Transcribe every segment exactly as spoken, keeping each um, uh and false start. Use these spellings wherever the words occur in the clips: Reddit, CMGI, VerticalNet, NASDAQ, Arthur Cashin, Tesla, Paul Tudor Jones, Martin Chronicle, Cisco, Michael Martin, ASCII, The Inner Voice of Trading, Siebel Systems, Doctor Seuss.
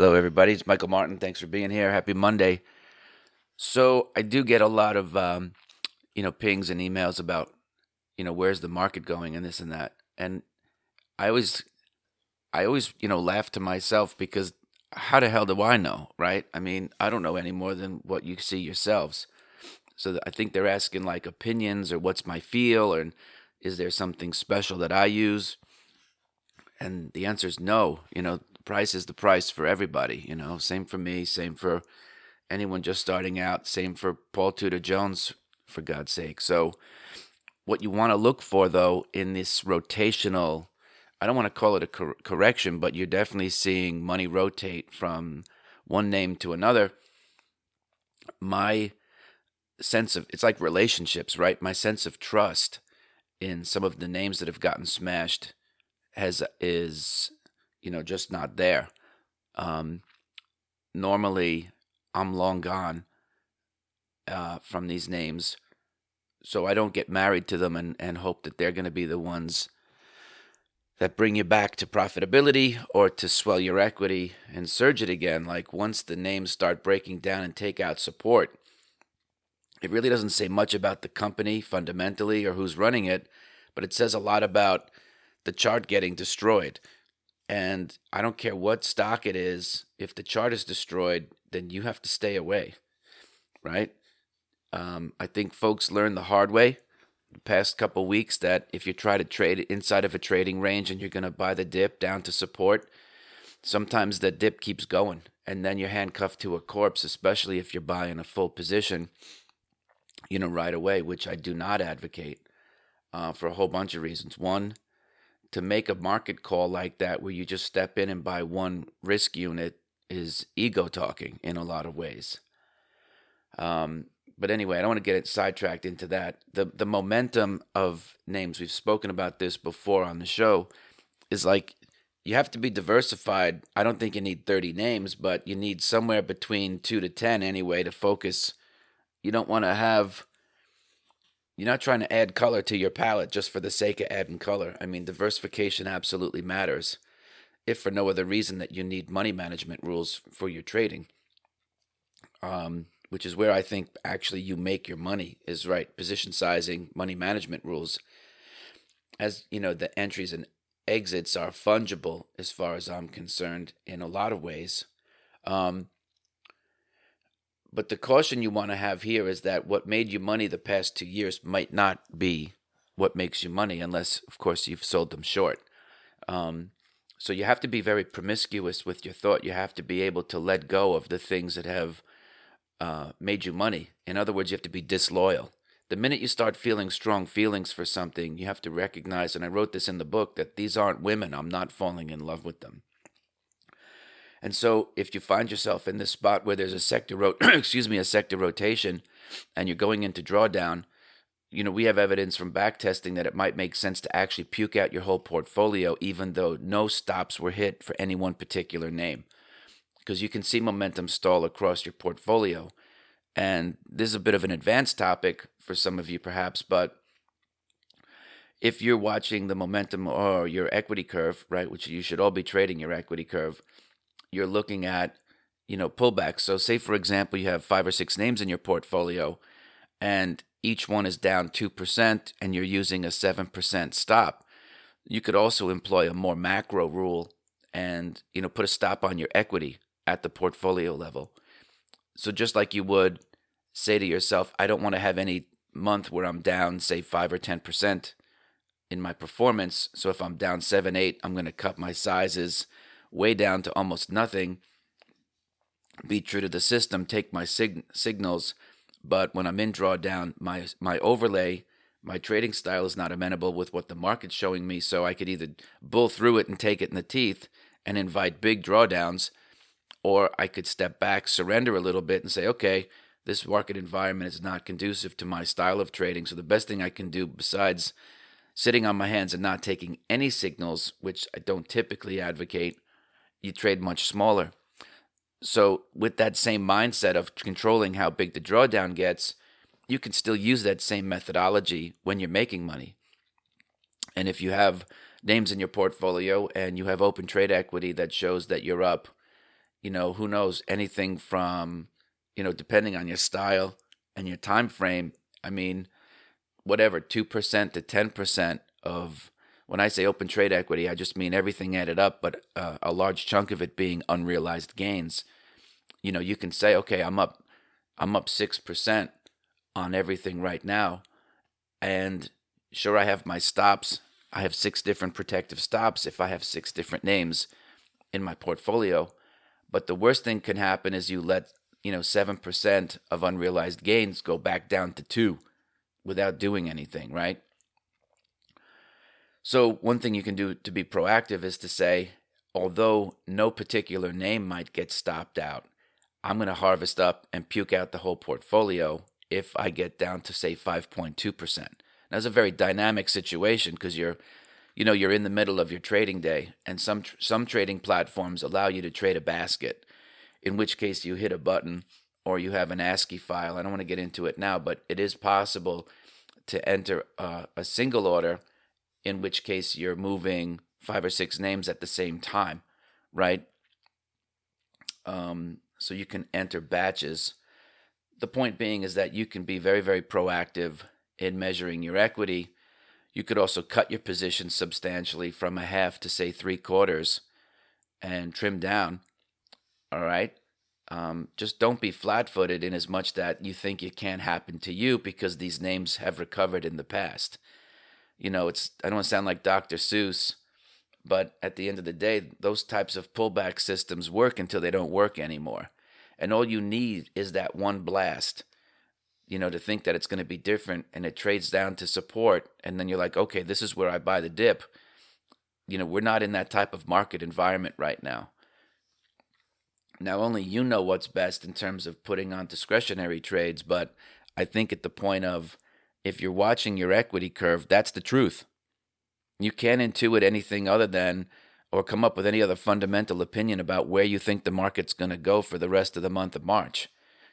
Hello, everybody. It's Michael Martin. Thanks for being here. Happy Monday. So I do get a lot of, um, you know, pings and emails about, you know, where's the market going and this and that. And I always, I always, you know, laugh to myself because how the hell do I know, right? I mean, I don't know any more than what you see yourselves. So I think they're asking like opinions or what's my feel or is there something special that I use? And the answer is no, you know. Price is the price for everybody, you know, same for me, same for anyone just starting out, same for Paul Tudor Jones, for God's sake. So what you want to look for, though, in this rotational, I don't want to call it a cor- correction, but you're definitely seeing money rotate from one name to another. My sense of, it's like relationships, right? My sense of trust in some of the names that have gotten smashed has is... you know, just not there. Um, normally, I'm long gone uh, from these names, so I don't get married to them and, and hope that they're going to be the ones that bring you back to profitability or to swell your equity and surge it again. Like, once the names start breaking down and take out support, it really doesn't say much about the company fundamentally or who's running it, but it says a lot about the chart getting destroyed. And I don't care what stock it is, if the chart is destroyed, then you have to stay away, right? Um, I think folks learned the hard way the past couple weeks that if you try to trade inside of a trading range and you're going to buy the dip down to support, sometimes the dip keeps going. And then you're handcuffed to a corpse, especially if you're buying a full position, you know, right away, which I do not advocate uh, for a whole bunch of reasons. One, to make a market call like that where you just step in and buy one risk unit is ego talking in a lot of ways. Um, but anyway, I don't want to get sidetracked into that. The the momentum of names, we've spoken about this before on the show, is like you have to be diversified. I don't think you need thirty names, but you need somewhere between two to ten anyway to focus. You don't want to have... You're not trying to add color to your palette just for the sake of adding color. I mean, diversification absolutely matters, if for no other reason that you need money management rules for your trading, um, which is where I think actually you make your money is right. Position sizing, money management rules. As you know, the entries and exits are fungible as far as I'm concerned in a lot of ways. Um, But the caution you want to have here is that what made you money the past two years might not be what makes you money unless, of course, you've sold them short. Um, so you have to be very promiscuous with your thought. You have to be able to let go of the things that have uh, made you money. In other words, you have to be disloyal. The minute you start feeling strong feelings for something, you have to recognize, and I wrote this in the book, that these aren't women. I'm not falling in love with them. And so if you find yourself in this spot where there's a sector ro- excuse me, a sector rotation and you're going into drawdown, you know, we have evidence from back testing that it might make sense to actually puke out your whole portfolio, even though no stops were hit for any one particular name, because you can see momentum stall across your portfolio. And this is a bit of an advanced topic for some of you perhaps, but if you're watching the momentum or your equity curve, right, which you should all be trading your equity curve, you're looking at, you know, pullbacks. So say, for example, you have five or six names in your portfolio and each one is down two percent and you're using a seven percent stop. You could also employ a more macro rule and, you know, put a stop on your equity at the portfolio level. So just like you would say to yourself, I don't want to have any month where I'm down, say, five or ten percent in my performance. So if I'm down seven, eight, I'm going to cut my sizes way down to almost nothing, be true to the system, take my sig- signals, but when I'm in drawdown, my my overlay, my trading style is not amenable with what the market's showing me, so I could either bull through it and take it in the teeth and invite big drawdowns, or I could step back, surrender a little bit and say, okay, this market environment is not conducive to my style of trading, so the best thing I can do besides sitting on my hands and not taking any signals, which I don't typically advocate, you trade much smaller. So with that same mindset of controlling how big the drawdown gets, you can still use that same methodology when you're making money. And if you have names in your portfolio and you have open trade equity that shows that you're up, you know, who knows, anything from, you know, depending on your style and your time frame, I mean, whatever, two percent to ten percent of, when I say open trade equity, I just mean everything added up, but uh, a large chunk of it being unrealized gains. You know, you can say, okay, I'm up, I'm up six percent on everything right now. And sure, I have my stops. I have six different protective stops if I have six different names in my portfolio. But the worst thing can happen is you let, you know, seven percent of unrealized gains go back down to two without doing anything, right? So one thing you can do to be proactive is to say, although no particular name might get stopped out, I'm going to harvest up and puke out the whole portfolio if I get down to, say, five point two percent. That's a very dynamic situation because you're, you know, you're in the middle of your trading day, and some some trading platforms allow you to trade a basket, in which case you hit a button or you have an ASCII file. I don't want to get into it now, but it is possible to enter uh, a single order, in which case you're moving five or six names at the same time, right? Um, so you can enter batches. The point being is that you can be very, very proactive in measuring your equity. You could also cut your position substantially from a half to, say, three quarters and trim down, all right? Um, just don't be flat-footed in as much that you think it can't happen to you because these names have recovered in the past. You know, it's I don't want to sound like Doctor Seuss, but at the end of the day, those types of pullback systems work until they don't work anymore. And all you need is that one blast, you know, to think that it's going to be different, and it trades down to support, and then you're like, okay, this is where I buy the dip. You know, we're not in that type of market environment right now. Now, only you know what's best in terms of putting on discretionary trades, but I think at the point of, if you're watching your equity curve, that's the truth. You can't intuit anything other than, or come up with any other fundamental opinion about where you think the market's going to go for the rest of the month of March.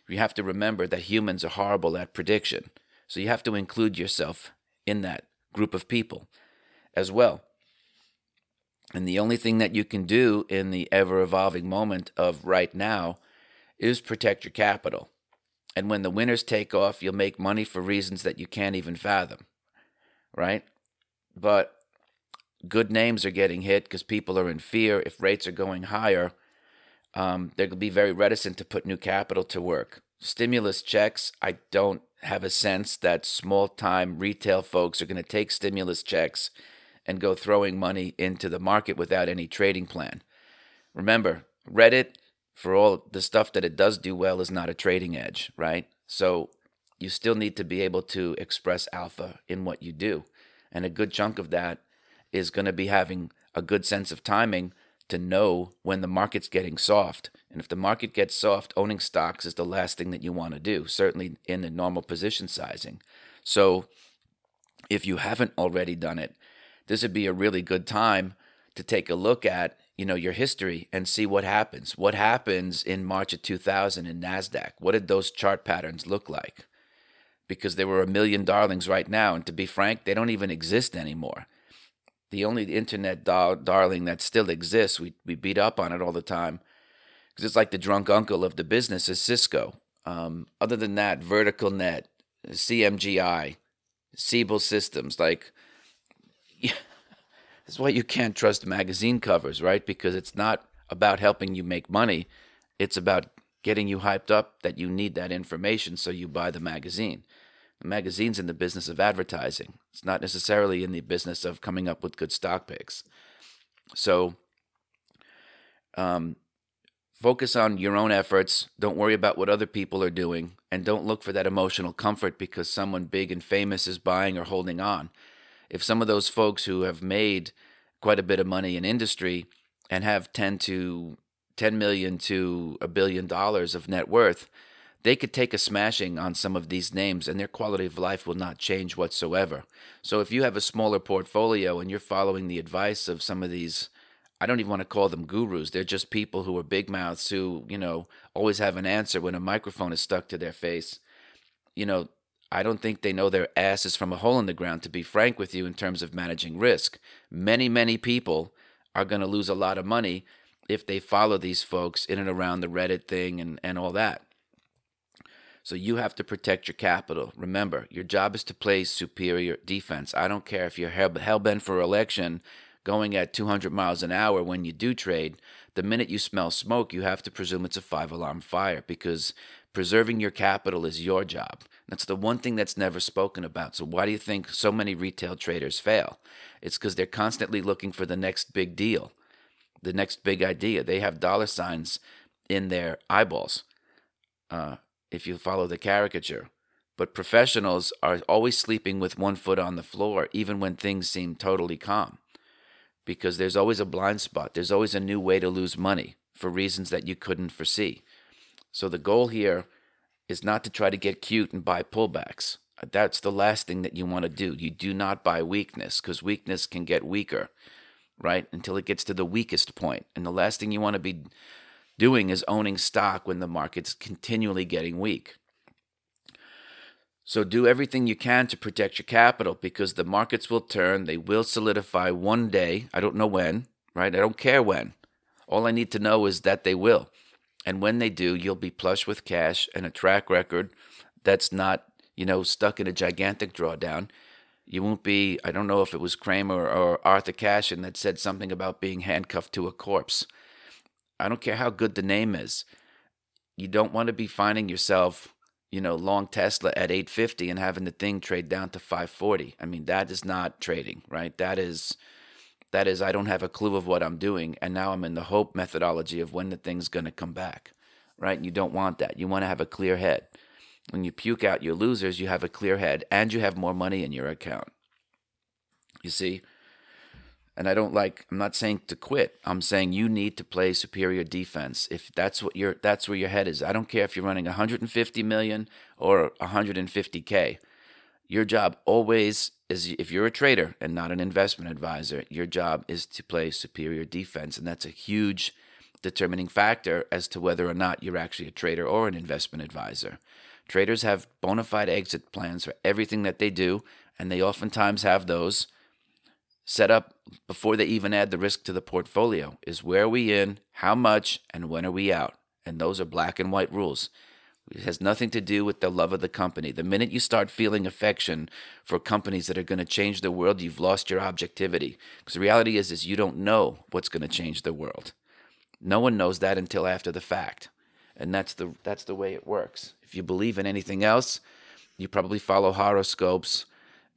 You have to remember that humans are horrible at prediction. So you have to include yourself in that group of people as well. And the only thing that you can do in the ever-evolving moment of right now is protect your capital. And when the winners take off, you'll make money for reasons that you can't even fathom, right? But good names are getting hit because people are in fear. If rates are going higher, Um, they're going to be very reticent to put new capital to work. Stimulus checks, I don't have a sense that small-time retail folks are going to take stimulus checks and go throwing money into the market without any trading plan. Remember, Reddit, for all the stuff that it does do well, is not a trading edge, right? So you still need to be able to express alpha in what you do. And a good chunk of that is going to be having a good sense of timing to know when the market's getting soft. And if the market gets soft, owning stocks is the last thing that you want to do, certainly in the normal position sizing. So if you haven't already done it, this would be a really good time to take a look at, you know, your history and see what happens. What happens in March of two thousand in NASDAQ? What did those chart patterns look like? Because there were a million darlings right now, and to be frank, they don't even exist anymore. The only internet dar- darling that still exists, we we beat up on it all the time, because it's like the drunk uncle of the business, is Cisco. Um, other than that, VerticalNet, C M G I, Siebel Systems, like, yeah, that's why you can't trust magazine covers, right? Because it's not about helping you make money. It's about getting you hyped up that you need that information, so you buy the magazine. The magazine's in the business of advertising. It's not necessarily in the business of coming up with good stock picks. So um, focus on your own efforts. Don't worry about what other people are doing. And don't look for that emotional comfort because someone big and famous is buying or holding on. If some of those folks who have made quite a bit of money in industry and have ten to ten million to a billion dollars of net worth, they could take a smashing on some of these names and their quality of life will not change whatsoever. So if you have a smaller portfolio and you're following the advice of some of these, I don't even want to call them gurus. They're just people who are big mouths who, you know, always have an answer when a microphone is stuck to their face. You know, I don't think they know their asses from a hole in the ground, to be frank with you, in terms of managing risk. Many, many people are going to lose a lot of money if they follow these folks in and around the Reddit thing and, and all that. So you have to protect your capital. Remember, your job is to play superior defense. I don't care if you're hell-bent for election, going at two hundred miles an hour when you do trade. The minute you smell smoke, you have to presume it's a five-alarm fire, because preserving your capital is your job. That's the one thing that's never spoken about. So why do you think so many retail traders fail? It's because they're constantly looking for the next big deal, the next big idea. They have dollar signs in their eyeballs. Uh, if you follow the caricature. But professionals are always sleeping with one foot on the floor, even when things seem totally calm, because there's always a blind spot. There's always a new way to lose money for reasons that you couldn't foresee. So the goal here is not to try to get cute and buy pullbacks. That's the last thing that you want to do. You do not buy weakness, because weakness can get weaker, right, until it gets to the weakest point. And the last thing you want to be doing is owning stock when the market's continually getting weak. So do everything you can to protect your capital, because the markets will turn, they will solidify one day. I don't know when, right? I don't care when. All I need to know is that they will. And when they do, you'll be plush with cash and a track record that's not, you know, stuck in a gigantic drawdown. You won't be, I don't know if it was Kramer or Arthur Cashin that said something about being handcuffed to a corpse. I don't care how good the name is. You don't want to be finding yourself, you know, long Tesla at eight fifty and having the thing trade down to five forty. I mean, that is not trading, right? That is, that is, I don't have a clue of what I'm doing, and now I'm in the hope methodology of when the thing's going to come back, right? You don't want that. You want to have a clear head. When you puke out your losers, you have a clear head, and you have more money in your account. You see? And I don't like, I'm not saying to quit. I'm saying you need to play superior defense. If that's what your, that's where your head is. I don't care if you're running one hundred fifty million or one hundred fifty K. Your job always is, if you're a trader and not an investment advisor, your job is to play superior defense. And that's a huge determining factor as to whether or not you're actually a trader or an investment advisor. Traders have bona fide exit plans for everything that they do, and they oftentimes have those set up before they even add the risk to the portfolio. Is where are we in, how much, and when are we out? And those are black and white rules. It has nothing to do with the love of the company. The minute you start feeling affection for companies that are going to change the world, you've lost your objectivity. Because the reality is, is you don't know what's going to change the world. No one knows that until after the fact. And that's the that's the way it works. If you believe in anything else, you probably follow horoscopes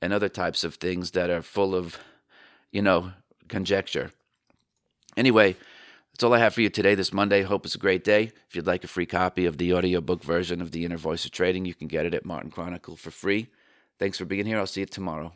and other types of things that are full of, you know, conjecture. Anyway, that's all I have for you today, this Monday. Hope it's a great day. If you'd like a free copy of the audiobook version of The Inner Voice of Trading, you can get it at Martin Chronicle for free. Thanks for being here. I'll see you tomorrow.